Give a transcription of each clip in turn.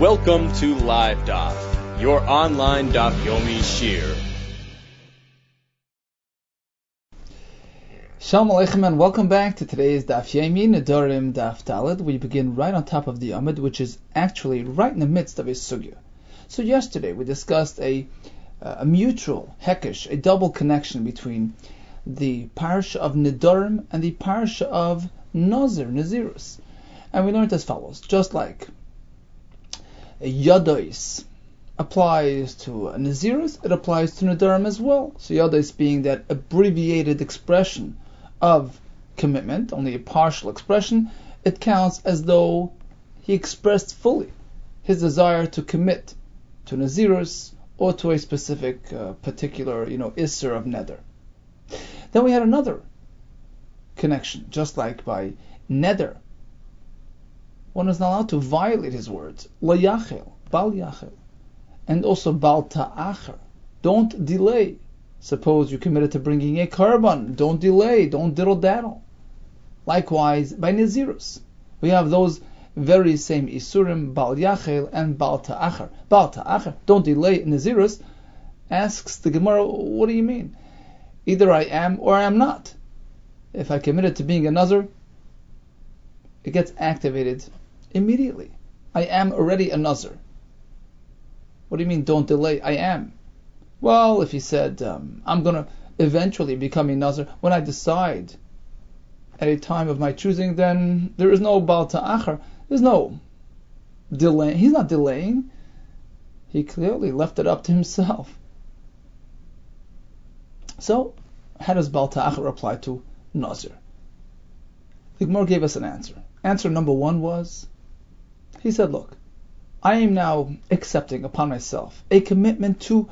Welcome to Live Daf, your online Daf Yomi Shir. Shalom Aleichem and welcome back to today's Daf Yomi, Nedarim Daf Talid. We begin right on top of the Amud, which is actually right in the midst of a sugya. So yesterday we discussed a mutual hekesh, a double connection between the parsha of Nedarim and the parsha of Nazir, Nazirus. And we learned as follows, just like Yadois applies to Nazirus, it applies to Nedarim as well. So Yadois being that abbreviated expression of commitment, only a partial expression, it counts as though he expressed fully his desire to commit to Nazirus or to a specific, particular, Isser of Nether. Then we had another connection, just like by Nether. One is not allowed to violate his words. La yachel, bal yachel, and also bal ta'achar. Don't delay. Suppose you committed to bringing a carbon. Don't delay. Don't diddle-daddle. Likewise, by Nazirus, we have those very same isurim, bal yachel and bal ta'achar. Bal ta'achar, don't delay. Nazirus asks the Gemara, what do you mean? Either I am or I am not. If I committed to being a Nazir, it gets activated immediately. I am already a Nazir. What do you mean, don't delay? I am. Well, if he said, I'm going to eventually become a Nazir, when I decide at a time of my choosing, then there is no Baal Ta'achar. There's no delay. He's not delaying. He clearly left it up to himself. So, how does Baal Ta'achar apply to Nazir? The Gemara gave us an answer. Answer number one was, he said, look, I am now accepting upon myself a commitment to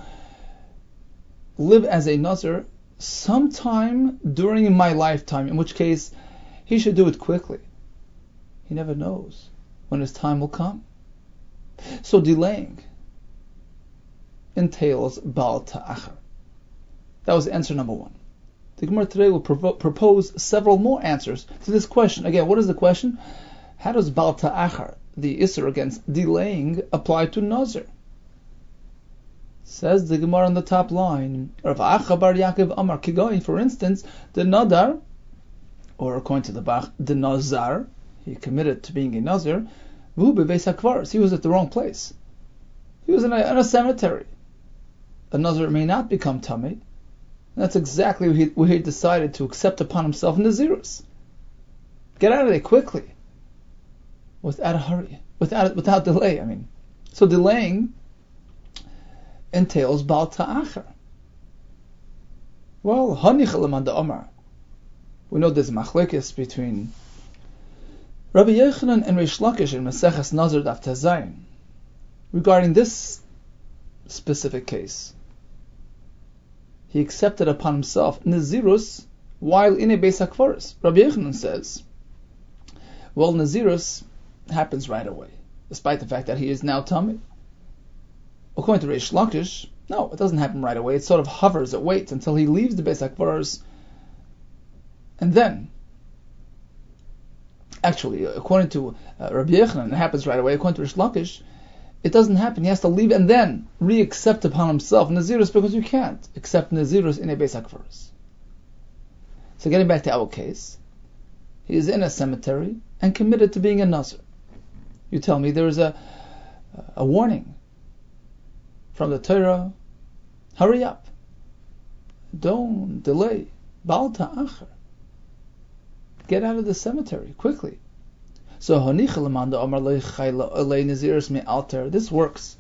live as a Nazir sometime during my lifetime, in which case he should do it quickly. He never knows when his time will come. So delaying entails Baal Ta'achar. That was answer number one. The Gemara today will propose several more answers to this question. Again, what is the question? How does Baal Ta'achar, the Isser against delaying, apply to Nazir? Says the Gemara on the top line, Rav Acha bar Yaakov Amar Kigoy, for instance, the Nadar, or according to the Bach, the Nazar, he committed to being a Nazir, V'hu bebeis hakvaros, he was at the wrong place. He was in a cemetery. A Nazir may not become Tamei. That's exactly what he decided to accept upon himself in Nazirus. Get out of there quickly, without a hurry, without delay. So delaying entails Baal Ta'achar. Well, Hanichel Amanda Omar. We know there's machlekes between Rabbi Yechanan and Reish Lakish in Maseches Nazir Daf Tzayin regarding this specific case. He accepted upon himself Nazirus while in a Beis HaKvaros. Rabbi Yechanan says, well, Nazirus happens right away, despite the fact that he is now Tamei. According to Reish Lakish, no, it doesn't happen right away. It sort of hovers, it waits until he leaves the Beis HaKvaros. And then, actually, according to Rabbi Yechanan, it happens right away. According to Reish Lakish, it doesn't happen. He has to leave and then re-accept upon himself Nazirus, because you can't accept Nazirus in a Beis HaKvaros. So getting back to our case, he is in a cemetery and committed to being a Nazir. You tell me there is a warning from the Torah, hurry up, don't delay, Baal Ta'achar, get out of the cemetery quickly. So this works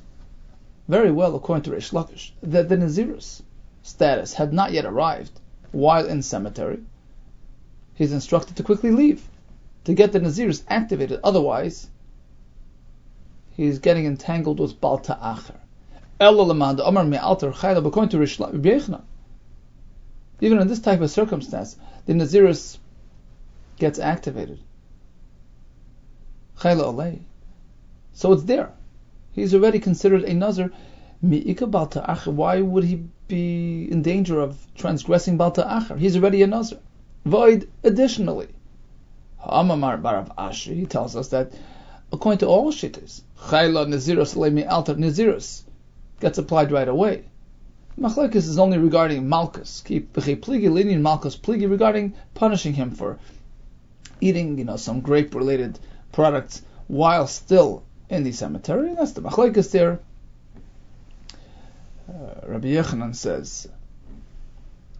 very well according to Reish Lakish, that the Nazirus status had not yet arrived while in cemetery. He's instructed to quickly leave to get the Nazirus activated. Otherwise, he's getting entangled with Baal Ta'achar. According to Reish Lakish, even in this type of circumstance, the Nazirus gets activated. So it's there. He's already considered a Nazir. Why would he be in danger of transgressing Baal Ta'achar? He's already a Nazir. Void additionally. He tells us that according to all shittas. Chayla Naziros Leimi Altar Naziros gets applied right away. Machlekes is only regarding Malchus. Pligi leading Malchus Pligi regarding punishing him for eating, some grape-related products while still in the cemetery. That's the Machlekes there. Rabbi Yechanan says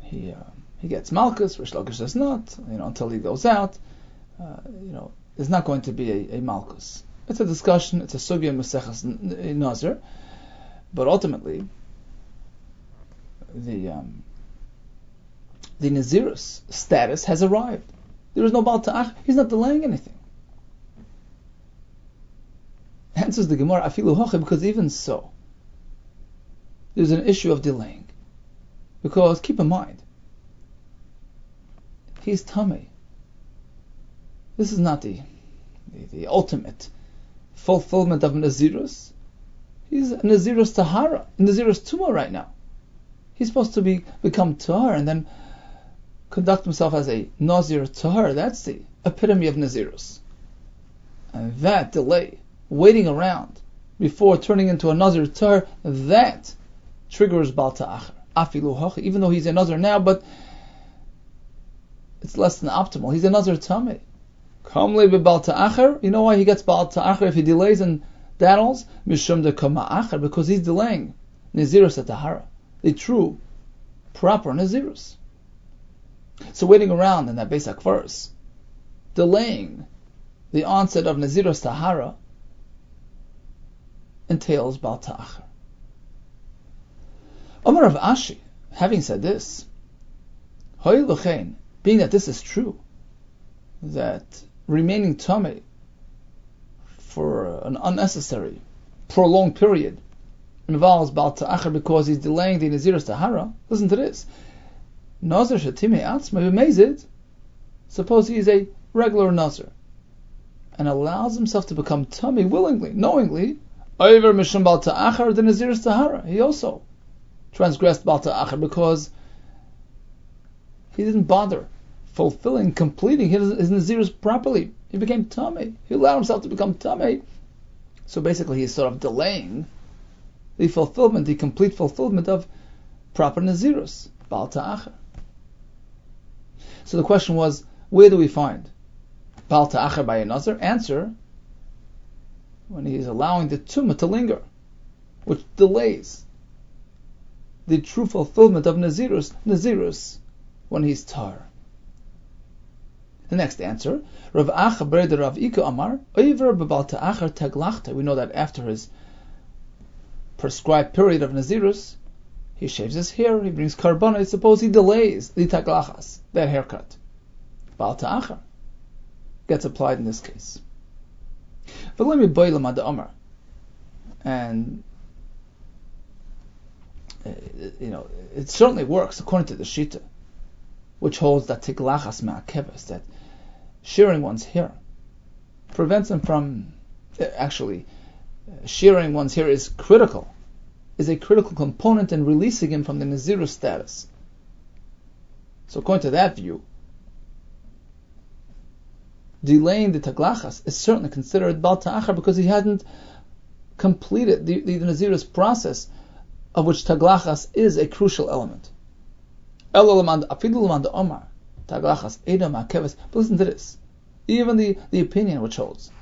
he gets Malchus. Rish Lakish does not, until he goes out. There's not going to be a Malchus. It's a discussion. It's a sugya Maseches Nazir, but ultimately the Nazirus status has arrived. There is no Baal Ta'ach. He's not delaying anything. Answers the Gemara Afilu Hoche, because even so, there's an issue of delaying. Because keep in mind, he's Tameh. This is not the ultimate fulfillment of Nazirus. He's Nazirus Tahara, Nazirus Tumah right now. He's supposed to become Tahar and then conduct himself as a Nazir Tahar. That's the epitome of Nazirus. And that delay, waiting around before turning into a Nazir Tahar, that triggers Baal Ta'achar. Afilu Hoch, even though he's a Nazir now, but it's less than optimal. He's a Nazir Tameh. Kamle beBaal Ta'achar. You know why he gets Baal Ta'achar if he delays and daddles? Mishum de Kama Achar, because he's delaying Nazirus Tahara, the true, proper Nazirus. So waiting around in that basic verse, delaying the onset of Nazirus Tahara, entails Baal Ta'achar. Amar Rav Ashi, having said this, Hoy Luchein, being that this is true, that remaining Tameh for an unnecessary, prolonged period involves Baal Ta'achar because he's delaying the Nazirus Tahara, listen to this. Nazir Shatimei Atzma, who makes it, suppose he is a regular Nazir and allows himself to become Tameh willingly, knowingly, over Mishum Baal Ta'achar, the Nazirus Tahara. He also transgressed Baal Ta'achar because he didn't bother fulfilling, completing his Nazirus properly. He became Tameh. He allowed himself to become Tameh. So basically he's sort of delaying the fulfillment, the complete fulfillment of proper Nazirus, Baal Ta'achar. So the question was, where do we find Baal Ta'achar by a Nazir? Answer, when he is allowing the Tumah to linger, which delays the true fulfillment of Nazirus, when he's Tar. The next answer, Rav Acha ber Rav Ika Amar, Oiver b'Baal Ta'achar taglachta. We know that after his prescribed period of Nazirus, he shaves his hair, he brings karbanah. Suppose he delays the taglachas, that haircut. Baal Ta'achar gets applied in this case. But let me boil him ad Amar, and it certainly works according to the Shita, which holds that tiglachas ma'akevas, that shearing one's hair prevents him from, actually, shearing one's hair is a critical component in releasing him from the Nazirus status. So according to that view, delaying the taglachas is certainly considered Baal Ta'achar because he hadn't completed the Nazirus process, of which taglachas is a crucial element. Omar, taglachas edom ma'akevas. But listen to this. Even the opinion which holds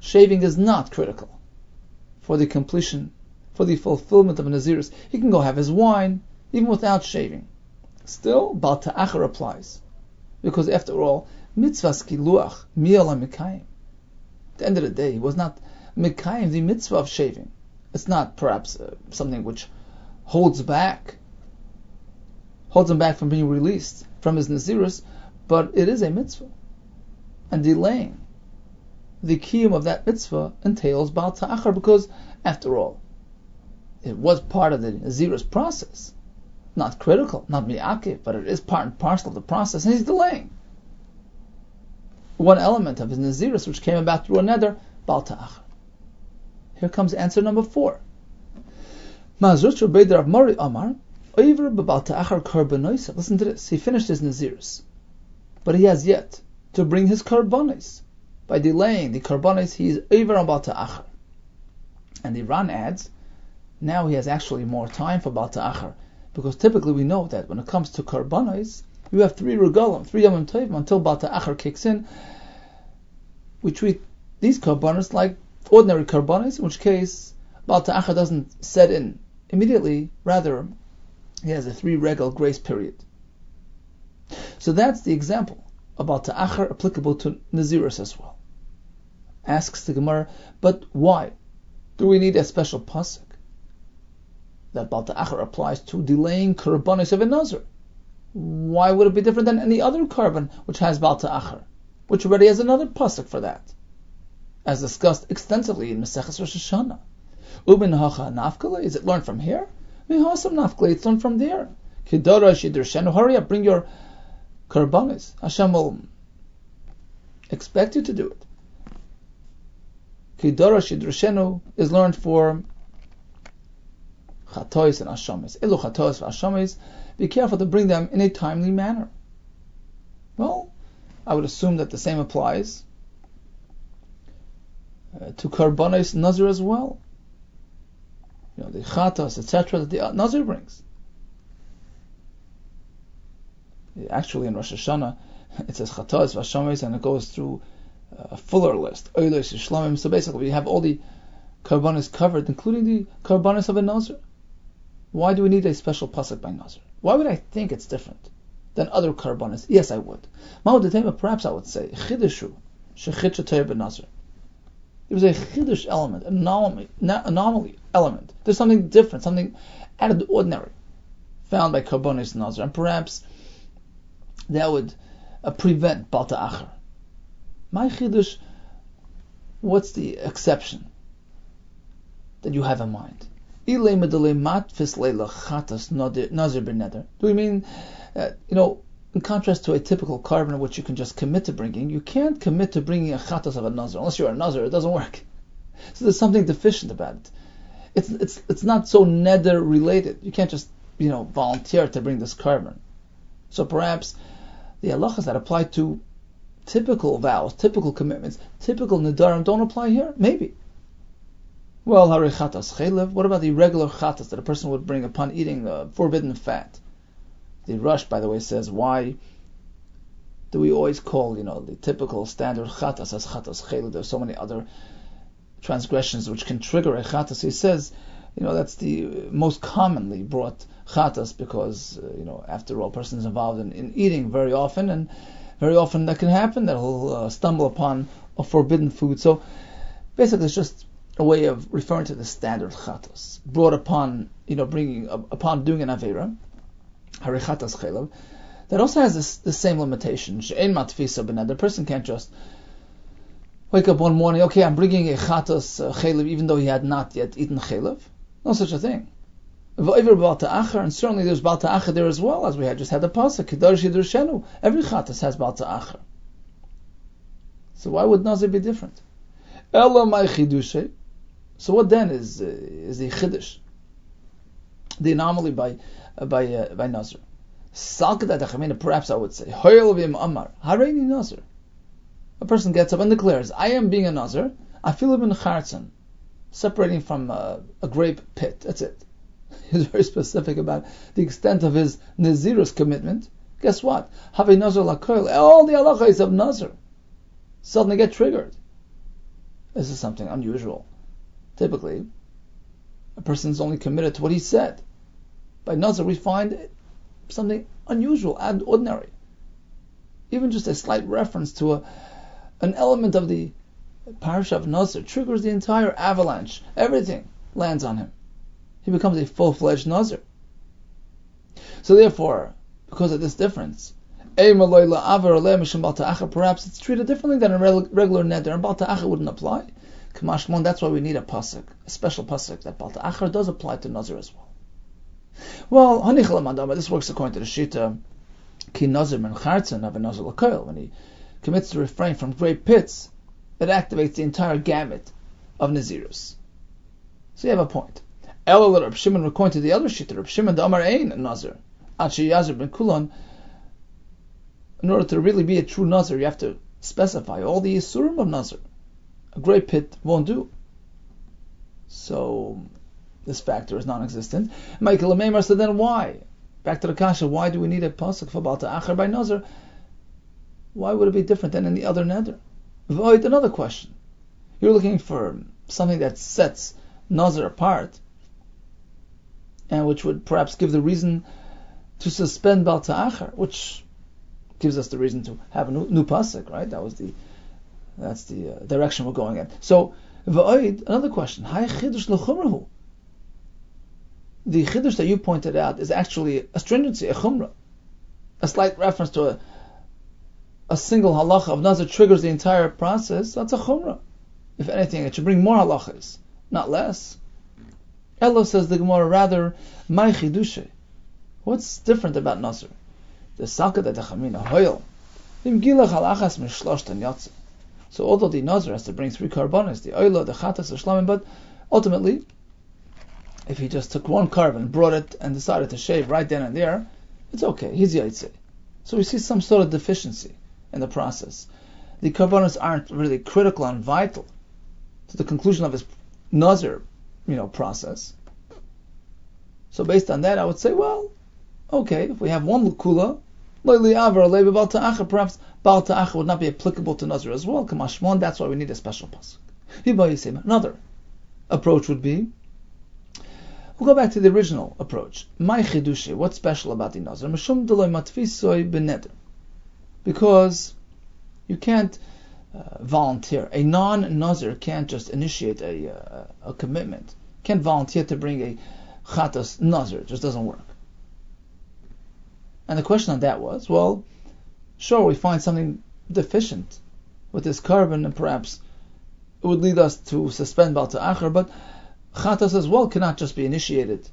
shaving is not critical for the completion, for the fulfillment of Nazirus. He can go have his wine even without shaving. Still, Baal Ta'achar applies. Because after all, mitzvahs kiluach, mi'olam mikayim. At the end of the day, he was not mikayim, the mitzvah of shaving. It's not perhaps something which holds him back from being released from his Nazirus, but it is a mitzvah. And delaying the kiyum of that mitzvah entails Baal Ta'achar because, after all, it was part of the Nazirus process. Not critical, not mi'akev, but it is part and parcel of the process, and he's delaying one element of his Nazirus which came about through a neder, Baal Ta'achar. Here comes answer number 4. Ma'azruchu b'eder Rav Mori Amar, Oiver b'Baal Ta'achar karbonos. Listen to this. He finished his Nazirus, but he has yet to bring his karbonos. by delaying the karbonis, he is over on Baal Ta'achar. And the Ran adds, now he has actually more time for Baal Ta'achar, because typically we know that when it comes to karbonis, you have three regalim, three yamim tovim until Baal Ta'achar kicks in. We treat these karbonis like ordinary karbonis, in which case Baal Ta'achar doesn't set in immediately, rather he has a three regal grace period. So that's the example of Baal Ta'achar applicable to Naziris as well. Asks the Gemara, but why do we need a special pasuk that Baal Ta'achar applies to delaying karbonis of a Nazir? Why would it be different than any other carbon which has Baal Ta'achar, which already has another pasuk for that, as discussed extensively in Maseches Rosh Hashanah? Uben hacha nafkala, is it learned from here? Mehasam nafkala, it's learned from there. Kedara shidrshenu, hurry up, bring your karbanis. Hashem will expect you to do it. Kedara shidrshenu is learned for chatois and ashamis. Elu chatois v'ashamis, be careful to bring them in a timely manner. Well, I would assume that the same applies to karbanos nazir as well. You know, the chatas, etc., that the nazir brings. Actually, in Rosh Hashanah, it says chatas v'ashamis, and it goes through a fuller list. Oilos yishlamim. So basically, we have all the karbanos covered, including the karbanos of a nazir. Why do we need a special pasuk by nazir? Why would I think it's different than other karbanos? Yes, I would. Ma'odetema, perhaps I would say chidushu shechid shetayr b'nazir. It was a chidush element, anomaly element. There's something different, something out of the ordinary found by karbonos nazir, and perhaps that would prevent Baal Ta'achar. My chidush, what's the exception that you have in mind? Do we mean in contrast to a typical carbon which you can just commit to bringing, you can't commit to bringing a chatas of a nazir. Unless you're a nazir, it doesn't work. So there's something deficient about it. It's not so neder related. You can't just volunteer to bring this carbon. So perhaps the halachas that apply to typical vows, typical commitments, typical nedarim don't apply here. Maybe. Well, hari chatas chelev. What about the regular chatas that a person would bring upon eating forbidden fat? The Rush, by the way, says, why do we always call, the typical standard chatas as chatas chelev? There are so many other transgressions which can trigger a chatas. He says, that's the most commonly brought chatas because, after all, a person is involved in eating very often, and very often that can happen, that he'll stumble upon a forbidden food. So basically, it's just a way of referring to the standard chatos brought upon, upon doing an avera, hari chatos chelav, that also has the same limitation. She'ein matfisa b'neder. The person can't just wake up one morning, okay, I'm bringing a chatos chelav, even though he had not yet eaten chelav. No such a thing. V'over Baal Ta'achar, and certainly there's Baal Ta'achar there as well, as we had just had the pasuk. Kedar shidurshenu. Every chatos has Baal Ta'achar. So why would nazir be different? Ela my chidushay. So what then is the chiddush, the anomaly by Nazir? Perhaps I would say, hareini Nazir. A person gets up and declares, I am being a Nazir, afilu bin chartzen, separating from a grape pit. That's it. He's very specific about the extent of his Nazirus commitment. Guess what? Havei Nazir lakoil. All the halachos of Nazir suddenly get triggered. This is something unusual. Typically, a person is only committed to what he said. By Nazir, we find something unusual and ordinary. Even just a slight reference to an element of the parasha of Nazir triggers the entire avalanche. Everything lands on him. He becomes a full-fledged Nazir. So therefore, because of this difference, perhaps it's treated differently than a regular neder, and Baal Ta'achar wouldn't apply. Kamashmon, that's why we need a pasuk, a special pasuk that Baal Ta'achar does apply to Nazir as well. Well, Hanichel Madama, this works according to the Shita, Ki Nazir min Chartzen of a Nazir L'Koil. When he commits to refrain from great pits, it activates the entire gamut of Nazirus. So you have a point. Ela Reb Shimon, according to the other Shita, Reb Shimon D'Amar Ein Nazir, Ad Sheyazir ben Kulon. In order to really be a true Nazir, you have to specify all the Isurim of Nazir. A gray pit won't do. So this factor is non-existent. Michael Amemar said, then why? Back to the Kasha, why do we need a pasuk for Baal Ta'achar by Nazir? Why would it be different than in the other Neder? Void, another question. You're looking for something that sets Nazir apart, and which would perhaps give the reason to suspend Baal Ta'achar, which gives us the reason to have a new pasuk, right? That's the direction we're going in. So, Void, another question. Hay Chidush L'Chumrahu. The Chidush that you pointed out is actually astringency, a Chumrah. A slight reference to a single halacha of Nazir triggers the entire process. That's a Chumrah. If anything, it should bring more halachas, not less. Elo, says the Gemara, rather, my Chidushe. What's different about Nazir? The Salka de Tachamina Hoyel. Im Gilach halachas mishlosh tan yatsa. So although the Nazir has to bring 3 karbanos, the Oilo, the Chatas, the Shlamim, but ultimately, if he just took one carbon, brought it, and decided to shave right then and there, it's okay, he's Yaitse. So we see some sort of deficiency in the process. The karbanos aren't really critical and vital to the conclusion of his Nazir, process. So based on that, I would say, well, okay, if we have one Lukula, perhaps Baal Ta'achar would not be applicable to Nazir as well. Kamashmon, that's why we need a special pasuk. Another approach would be, we'll go back to the original approach. My Chidushe, what's special about the Nazir? Meshum deloy matfisoy beneder. Because you can't volunteer. A non-Nazir can't just initiate a commitment. Can't volunteer to bring a Chatas Nazir. It just doesn't work. And the question on that was, well, sure, we find something deficient with this carbon, and perhaps it would lead us to suspend Baal Ta'achar, but Chatas as well cannot just be initiated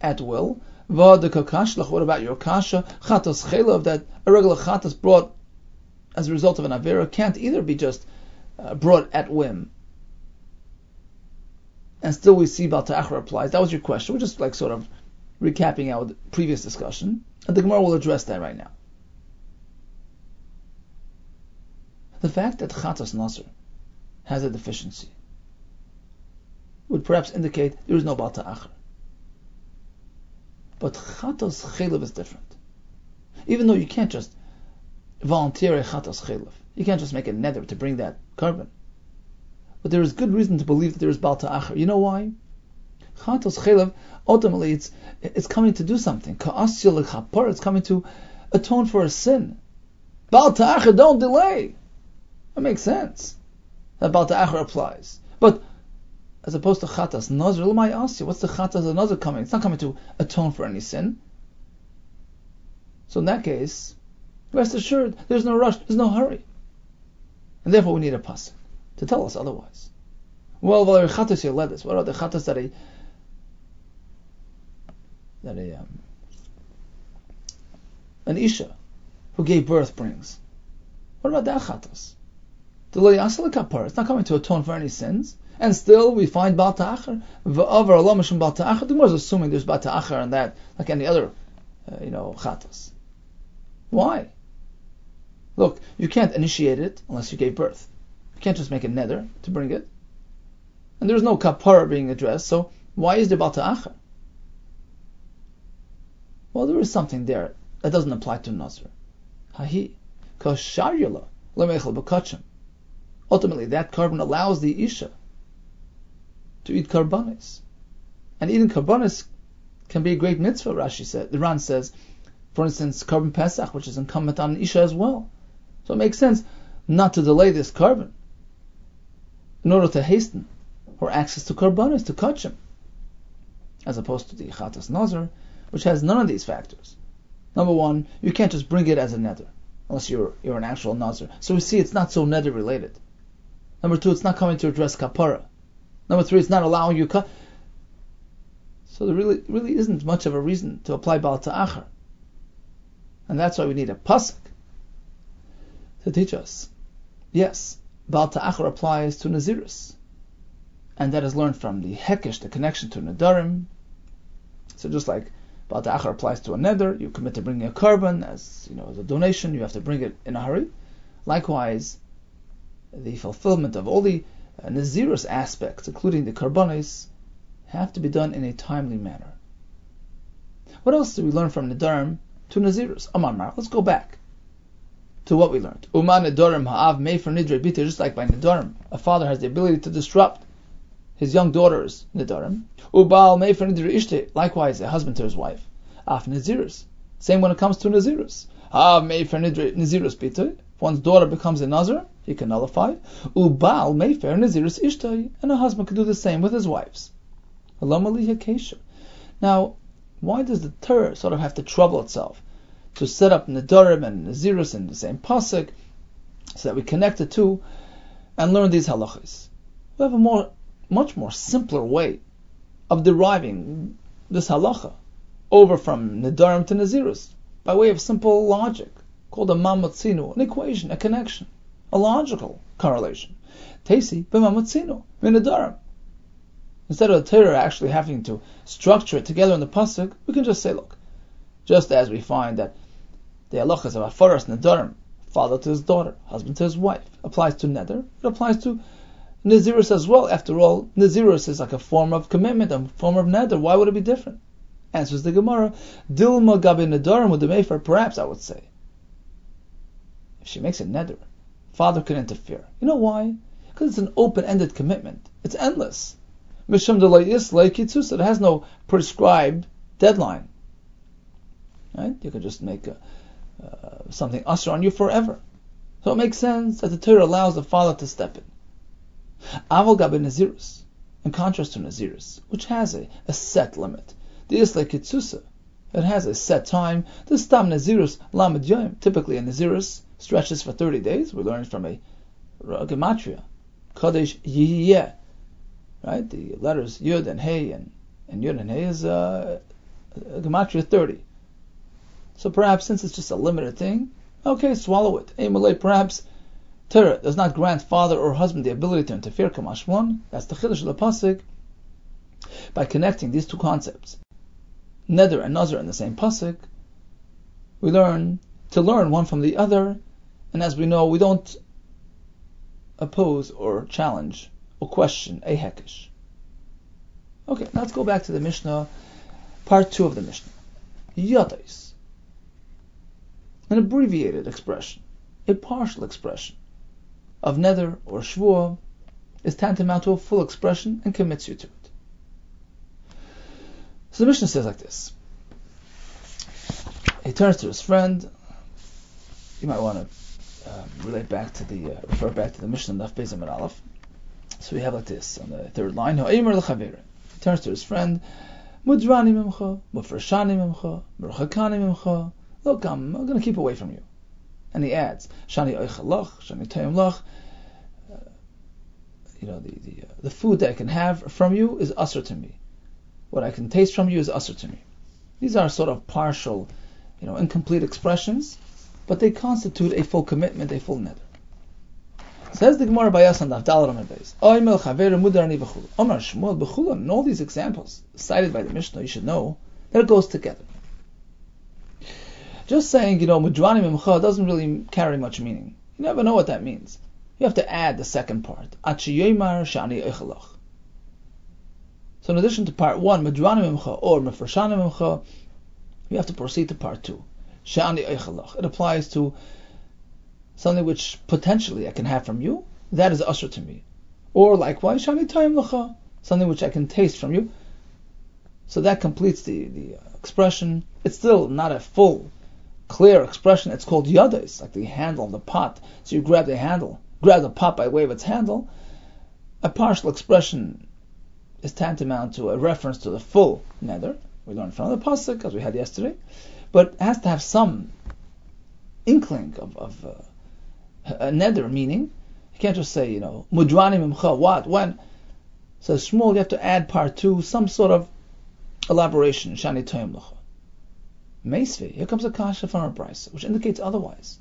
at will. What about your kasha? Chatas chelav, that a regular Chatas brought as a result of an Avera can't either be just brought at whim. And still we see Baal Ta'achar applies. That was your question. We're just sort of recapping our previous discussion. And the Gemara will address that right now. The fact that Chatas Nazir has a deficiency would perhaps indicate there is no Baal Ta'achar. But Chatas Chilav is different. Even though you can't just volunteer a Chatas Chilav, you can't just make a neder to bring that carbon. But there is good reason to believe that there is Baal Ta'achar. You know why? Chatos Chilav, ultimately, it's coming to do something. Ka'asya l'chapar, it's coming to atone for a sin. Baal Ta'achar, don't delay. That makes sense. That Baal Ta'achar applies. But as opposed to Chatas Nazir, l'may asya, what's the Chatas Nazir coming? It's not coming to atone for any sin. So in that case, rest assured, there's no rush, there's no hurry. And therefore we need a pasuk to tell us otherwise. Well, Valeri Chatas Yoledes, what are the Chatas that an Isha who gave birth brings? What about that Chatas? The Lo Ya'aseh L'Kapara, it's not coming to atone for any sins, and still we find Baal Ta'achar. V'avar lo mishum Baal Ta'achar, the Gemara is assuming there's Baal Ta'achar in that, like any other, Chatas. Why? Look, you can't initiate it unless you gave birth. You can't just make a neder to bring it. And there's no kapara being addressed, so why is there Baal Ta'achar? Well, there is something there that doesn't apply to Nazir. Hahi, kasharyula lemechel b'kachim. Ultimately, that carbon allows the Isha to eat karbanis. And eating karbanis can be a great mitzvah, Rashi said. The Ran says, for instance, carbon Pesach, which is incumbent on an Isha as well. So it makes sense not to delay this carbon in order to hasten her access to karbanis, to kachim, as opposed to the Chatas Nazir, which has none of these factors. Number one, you can't just bring it as a neder, unless you're an actual Nazir. So we see it's not so neder related. Number two, it's not coming to address kapara. Number three, it's not allowing you So there really isn't much of a reason to apply Baal Ta'achar. And that's why we need a pasuk to teach us. Yes, Baal Ta'achar applies to Nazirus. And that is learned from the Hekesh, the connection to Nedarim. So just like Baal Ta'achar applies to a neder, you commit to bringing a korban as a donation, you have to bring it in a hurry. Likewise, the fulfillment of all the Nazirus aspects, including the Karbonis, have to be done in a timely manner. What else do we learn from Nedarim to Nazirus? Let's go back to what we learned. Uma Nedarim ha'av mefer nidrei bita, just like by Nedarim, a father has the ability to disrupt his young daughter's Nedarim. Ubal mefer nidrei ishte, likewise a husband to his wife. Af Nazirus, same when it comes to Nazirus. Ha'av mefer Nazirus bita, if one's daughter becomes a Nazir, he can nullify. Ubal mefer Nazirus ishte, and a husband can do the same with his wives. Now, why does the Torah sort of have to trouble itself to set up Nedarim and Nazirus in the same pasuk so that we connect the two and learn these halachas? We have a much more simpler way of deriving this halacha over from Nedarim to Nazirus by way of simple logic called a mamatzinu, an equation, a connection, a logical correlation. Teisi b'mamatzinu v'nedarim. Instead of the Torah actually having to structure it together in the pasuk, we can just say, look, just as we find that the halachas of afaras nedarim, father to his daughter, husband to his wife, applies to neder, it applies to nazirus as well. After all, nazirus is like a form of commitment, a form of neder. Why would it be different? Answers the Gemara, dilma gabi nedarim with the mefer. Perhaps I would say, if she makes a neder, father can interfere. You know why? Because it's an open-ended commitment. It's endless. Mishum de la'is la'ikitzus, it has no prescribed deadline. Right? You can just make something usher on you forever. So it makes sense that the Torah allows the father to step in. Aval gabi nazirus, in contrast to nazirus, which has a set limit. The is la'ikitzus, it has a set time. The stam nazirus lamed yoyim, typically a nazirus stretches for 30 days. We learn from a gematria, kadesh yihiyeh. Right, the letters Yud and Hey and Yud and Hey is Gematria 30. So perhaps since it's just a limited thing, okay, swallow it. Emalei, perhaps Torah does not grant father or husband the ability to interfere. Kamashmon, that's the Chiddush of the pasuk. By connecting these two concepts, Neder and Nazir in the same pasuk, we learn to learn one from the other, and as we know, we don't oppose or challenge or question a hekesh. Okay, let's go back to the Mishnah, part 2 of the Mishnah. Yotais, an abbreviated expression, a partial expression of nether or shvuah, is tantamount to a full expression and commits you to it. So the Mishnah says like this. He turns to his friend. You might want to refer back to the Mishnah Daf Beis Amud Aleph. So we have like this on the third line. He turns to his friend. Mudrani mimcha, mufreshani mimcha, murchakani mimcha. Look, I'm going to keep away from you. And he adds, shani oichalach, shani toyimlach. The food that I can have from you is usher to me. What I can taste from you is usher to me. These are sort of partial, incomplete expressions, but they constitute a full commitment, a full nether. Says the Gemara Bayas on Davdal Ramad Beis. Oimel Chaveru Mudarani B'chul. Omar Shmuel B'chul. And all these examples cited by the Mishnah, you should know that it goes together. Just saying, Mudrani Mimcha doesn't really carry much meaning. You never know what that means. You have to add the second part. Achiyoymar Shani Eichalach. So in addition to part 1, Mudrani Mimcha or Mefreshani Mimcha, you have to proceed to part 2. Shani Eichalach. It applies to something which potentially I can have from you, that is usher to me. Or likewise, shani tayim lacha, something which I can taste from you. So that completes the expression. It's still not a full, clear expression. It's called yadais, like the handle of the pot. So you grab the pot by way of its handle. A partial expression is tantamount to a reference to the full nether. We learned from the pasuk, as we had yesterday. But it has to have some inkling of a nether meaning. You can't just say, mudrani mimcha, what, when. So Shmuel, you have to add part 2, some sort of elaboration. Shani toyim lacha. Meisvi, here comes a kasha from a brisa, which indicates otherwise.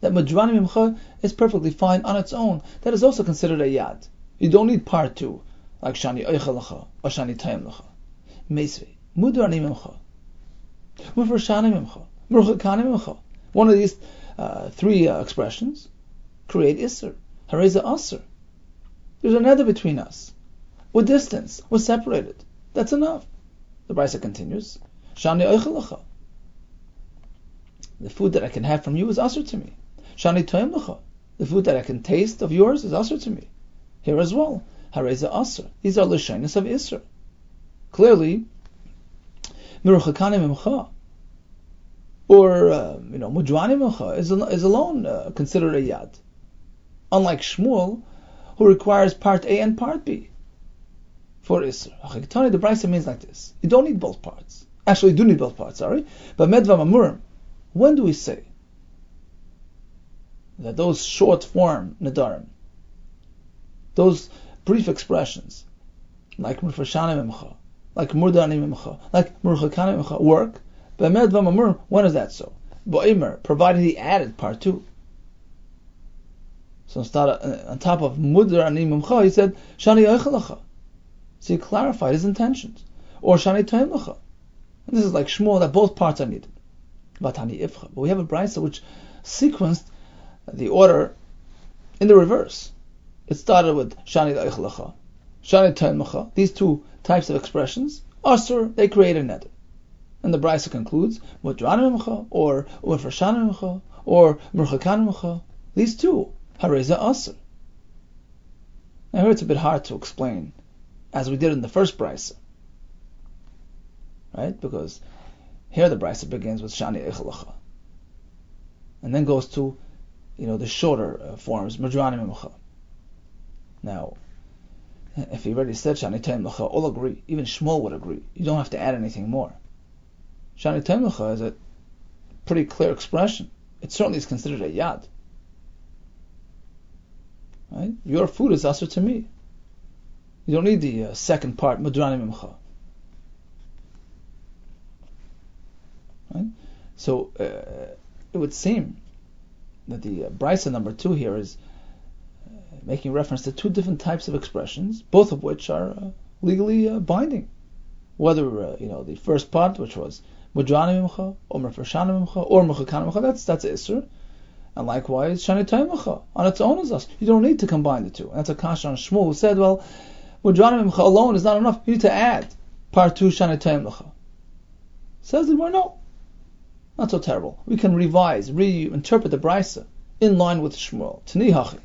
That mudrani mimcha is perfectly fine on its own. That is also considered a yad. You don't need part 2, like shani oichel lacha, or shani toyim lacha. Meisvi, mudrani mimcha, mufreshani mimcha, murchakani mimcha. One of these three expressions create Isser. Hareza Asr. There's another between us. We're distanced. We're separated. That's enough. The Brisa continues. Shani Oichel Lecha. The food that I can have from you is Asr to me. Shani Toim Lecha. The food that I can taste of yours is Asr to me. Here as well. Hareza Asr. These are Lashonis of Isr. Clearly, Miruchakane Mimcha, or Mujwani Mimcha is alone considered a Yad. Unlike Shmuel, who requires part A and part B for Isr. Achikitani, the Brisa means like this. You don't need both parts. Actually, you do need both parts, sorry. But Medva Mamurim, when do we say that those short form Nadarim, those brief expressions, like Murfashani Mimcha, like Murdani Mimcha, like Murchakani Mimcha, work? But Medva Mamurim, when is that so? Boimer, provided he added part 2. So instead, on top of Mudar Ani Mimcha, he said, Shani Eichel Lecha. So he clarified his intentions. Or Shani Toim Lecha. And this is like Shmuel, that both parts are needed. Vatani Ifcha. But we have a Brisa which sequenced the order in the reverse. It started with Shani Eichel Lecha, Shani Toim Lecha. These two types of expressions, Asr, they create a neder. And the Brisa concludes, Mudrani Mimcha, or Urfashani Mimcha, or Murchakani Mimcha. These two. Hareza Asr. Now here it's a bit hard to explain, as we did in the first Brisa, right? Because here the Brisa begins with Shani Eichel Lecha, and then goes to, the shorter forms, Mujwani Mimcha. Now, if he already said Shani Toim Lecha, all agree. Even Shmuel would agree. You don't have to add anything more. Shani Toim Lecha is a pretty clear expression. It certainly is considered a Yad. Right? Your food is asr to me. You don't need the second part, Mudrani Mimcha. Right? So it would seem that the Brisa number 2 here is making reference to two different types of expressions, both of which are legally binding. Whether the first part, which was Mudrani Mimcha, or Murfashani Mimcha, or Murchakani Mimcha, that's Isr. And likewise, Shani Toim Lecha on its own is us. You don't need to combine the two. And that's a kasha on Shmuel, who said, well, Mudrani Mimcha alone is not enough. You need to add part 2 Shani Toim Lecha. Says the Gemara, no, not so terrible. We can reinterpret the Brisa in line with Shmuel. Tani Hachi.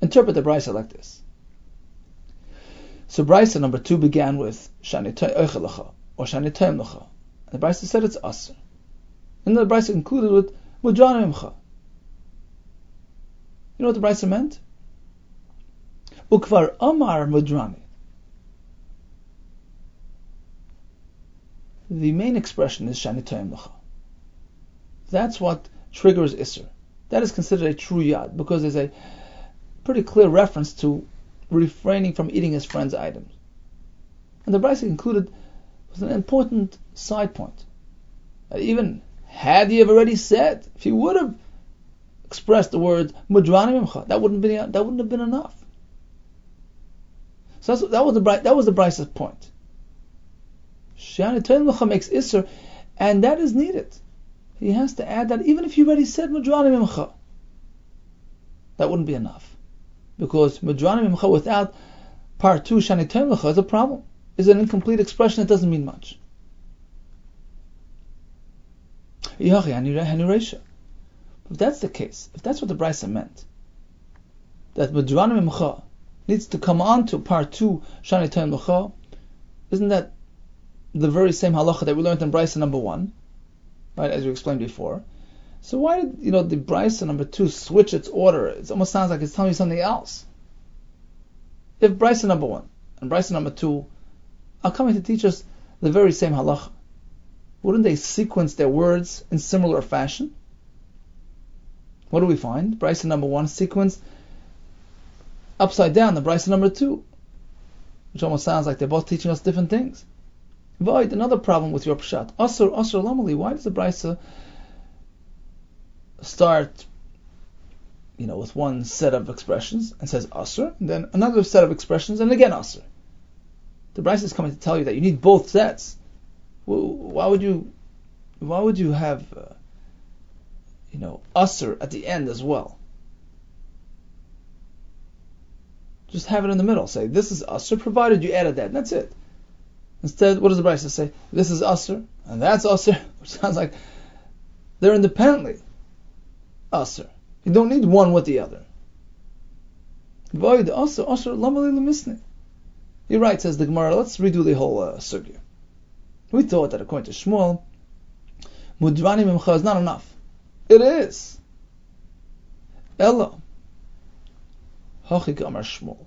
Interpret the Brisa like this. So Brisa number 2 began with Shani Eichel Lecha or Shani Toim Lecha. And the Brisa said it's us. And the Brisa concluded with Mudrani Mimcha. You know what the Brisa meant? Ukvar Amar Mudrani. The main expression is Shani Toim Lecha. That's what triggers Isser. That is considered a true Yad, because there's a pretty clear reference to refraining from eating his friend's items. And the Brisa concluded with an important side point. Even had he have already said, if he would have expressed the words Mudrani Mimcha, that wouldn't have been enough. So that was the Brisa's point. Shani Toim Lecha makes Isser, and that is needed. He has to add that even if he already said Mudrani Mimcha, that wouldn't be enough, because Mudrani Mimcha without part 2 Shani Toim Lecha is a problem. Is an incomplete expression. It doesn't mean much. If that's the case, if that's what the Brisa meant, that Mudrani Mimcha needs to come on to part 2 Shani Toim Lecha, isn't that the very same halacha that we learned in Brisa number 1, right? As we explained before. So why did the Brisa number 2 switch its order? It almost sounds like it's telling you something else. If Brisa number 1 and Brisa number 2 are coming to teach us the very same halacha, wouldn't they sequence their words in similar fashion? What do we find? Brisa number 1 sequenced upside down the Brisa number 2, which almost sounds like they're both teaching us different things. Void, another problem with your pshat. Asr lamali. Why does the Brisa start, with one set of expressions and says asr, and then another set of expressions and again asr? The Brisa is coming to tell you that you need both sets. Why would you have Asr at the end as well? Just have it in the middle. Say, this is asr, provided you added that. And that's it. Instead, what does the Brisa say? This is asr, and that's asr, which sounds like they're independently asr. You don't need one with the other. Void asr, asr, lamali lemisni. You're right, says the Gemara. Let's redo the whole sugya. We thought that according to Shmuel, mudrani mimcha is not enough. It is. Ella. Hachik amar Shmuel.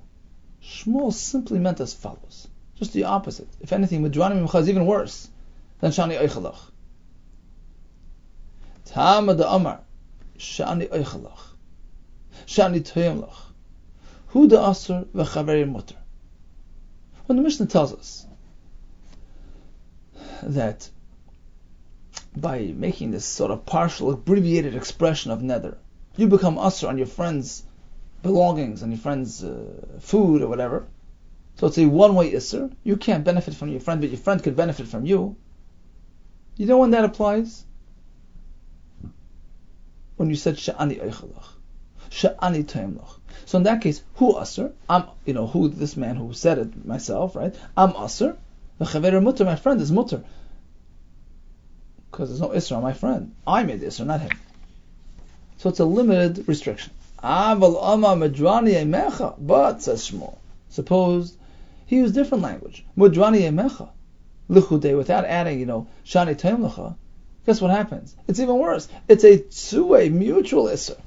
Shmuel simply meant as follows. Just the opposite. If anything, mudrani mimcha is even worse than shani oichalach. Ta'amad amar. Shani oichalach. Shani toyamlach. Hu da asr v'chaveri mutter. When the Mishnah tells us that by making this sort of partial, abbreviated expression of nether, you become asr on your friend's belongings, on your friend's food or whatever. So it's a one-way isr. You can't benefit from your friend, but your friend could benefit from you. You know when that applies? When you said sha'ani eichalach, sha'ani taimlach. So in that case, who asr? Who this man who said it, myself, right? I'm asr. The chaver mutter, my friend, is mutter. Because there's no isra on my friend. I made the isra, not him. So it's a limited restriction. But, says Shmuel, suppose he used different language. Mudrani yemecha. Lichudei, without adding, shani taim lecha. Guess what happens? It's even worse. It's a two-way mutual isra.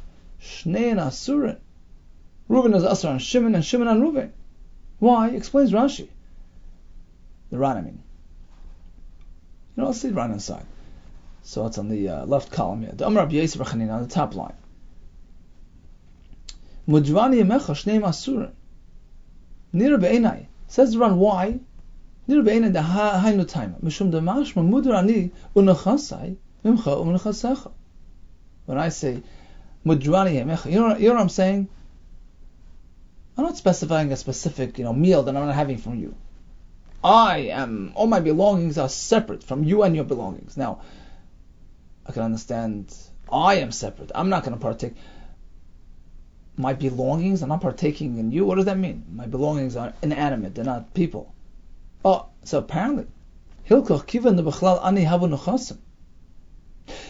Shnein asurin. Reuben is asr on Shimon, and Shimon on Reuben. Why? Explains Rashi. The Ran, I mean. Let's see the Ran inside. So it's on the left column here. The Amar Rabbi Yisrael Chanina on the top line. Mujvani yemecha shneim asurin. Nir be'enai. Says the Ran, why? Nir be'enai da hainu taima. Mishum da mashma mudrani unachasai mimcha unachasecha. When I say mujvani yemecha, you know what I'm saying? I'm not specifying a specific, meal that I'm not having from you. All my belongings are separate from you and your belongings. Now, I can understand I am separate. I'm not going to partake. My belongings, I'm not partaking in you. What does that mean? My belongings are inanimate. They're not people. So apparently,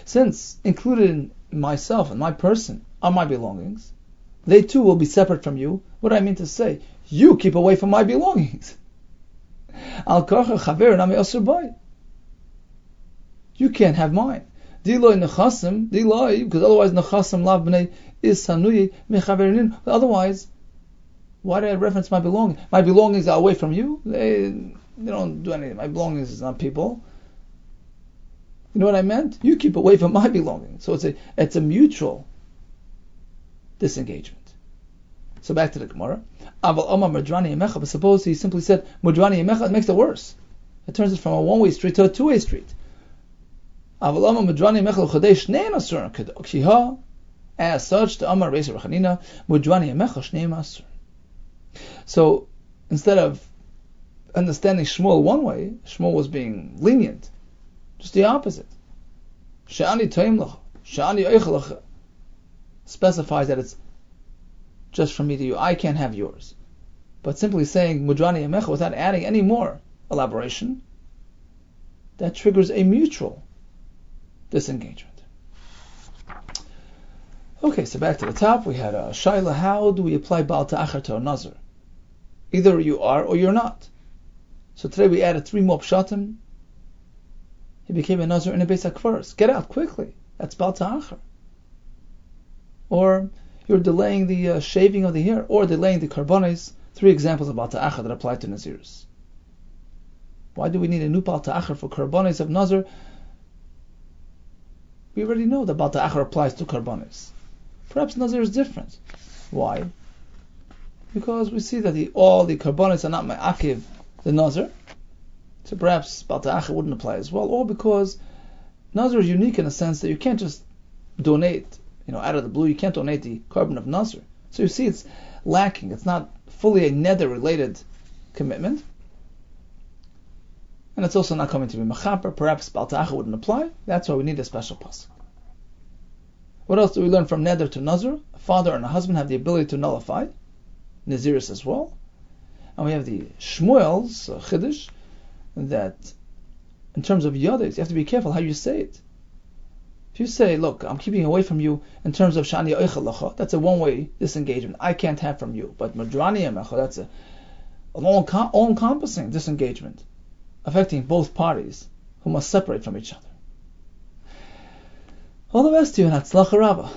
since included in myself and my person are my belongings, they too will be separate from you. What do I mean to say? You keep away from my belongings. You can't have mine. Because otherwise, nechasim lav b'nei is sanuyi mechaverinin. Otherwise, why did I reference my belongings? My belongings are away from you. They don't do anything. My belongings is not people. You know what I meant? You keep away from my belongings. So it's a mutual disengagement. So back to the Gemara. But suppose he simply said mudrani yemecha, it makes it worse. It turns it from a one-way street to a two-way street. As such, the Amar Reis Rechanina mudrani yemecha shneim asur. So instead of understanding Shmuel one way, Shmuel was being lenient. Just the opposite. Sha'ani toim lecha, sha'ani oichel lecha. Specifies that it's just from me to you. I can't have yours. But simply saying mudrani yemecha without adding any more elaboration, that triggers a mutual disengagement. Okay, so back to the top. We had a shayla. How do we apply Baal Ta'achar to a Nazir? Either you are or you're not. So today we added three more pshatim. He became a Nazir in a Beis HaKvaros. Get out quickly. That's Baal Ta'achar. Or you're delaying the shaving of the hair, or delaying the karbonis. Three examples of Baal Ta'achar that apply to Naziris. Why do we need a new Baal Ta'achar for karbonis of Nazir? We already know that Baal Ta'achar applies to karbonis. Perhaps Nazir is different. Why? Because we see that all the karbonis are not ma'akiv the Nazir. So perhaps Baal Ta'achar wouldn't apply as well, or because Nazir is unique in a sense that you can't just donate. Out of the blue, you can't donate the carbon of Nazir. So you see it's lacking. It's not fully a nether-related commitment. And it's also not coming to be mechaper. Perhaps Baal Ta'achar wouldn't apply. That's why we need a special pasuk. What else do we learn from nether to Nazir? A father and a husband have the ability to nullify. Naziris as well. And we have the Shmuel's Chiddush, that in terms of Yodis, you have to be careful how you say it. If you say, look, I'm keeping away from you in terms of Shani Oichel Lecha, that's a one-way disengagement. I can't have from you. But Madrani Emecha, that's an all-encompassing disengagement, affecting both parties who must separate from each other. All the best to you in Hatzlacha Rabbah.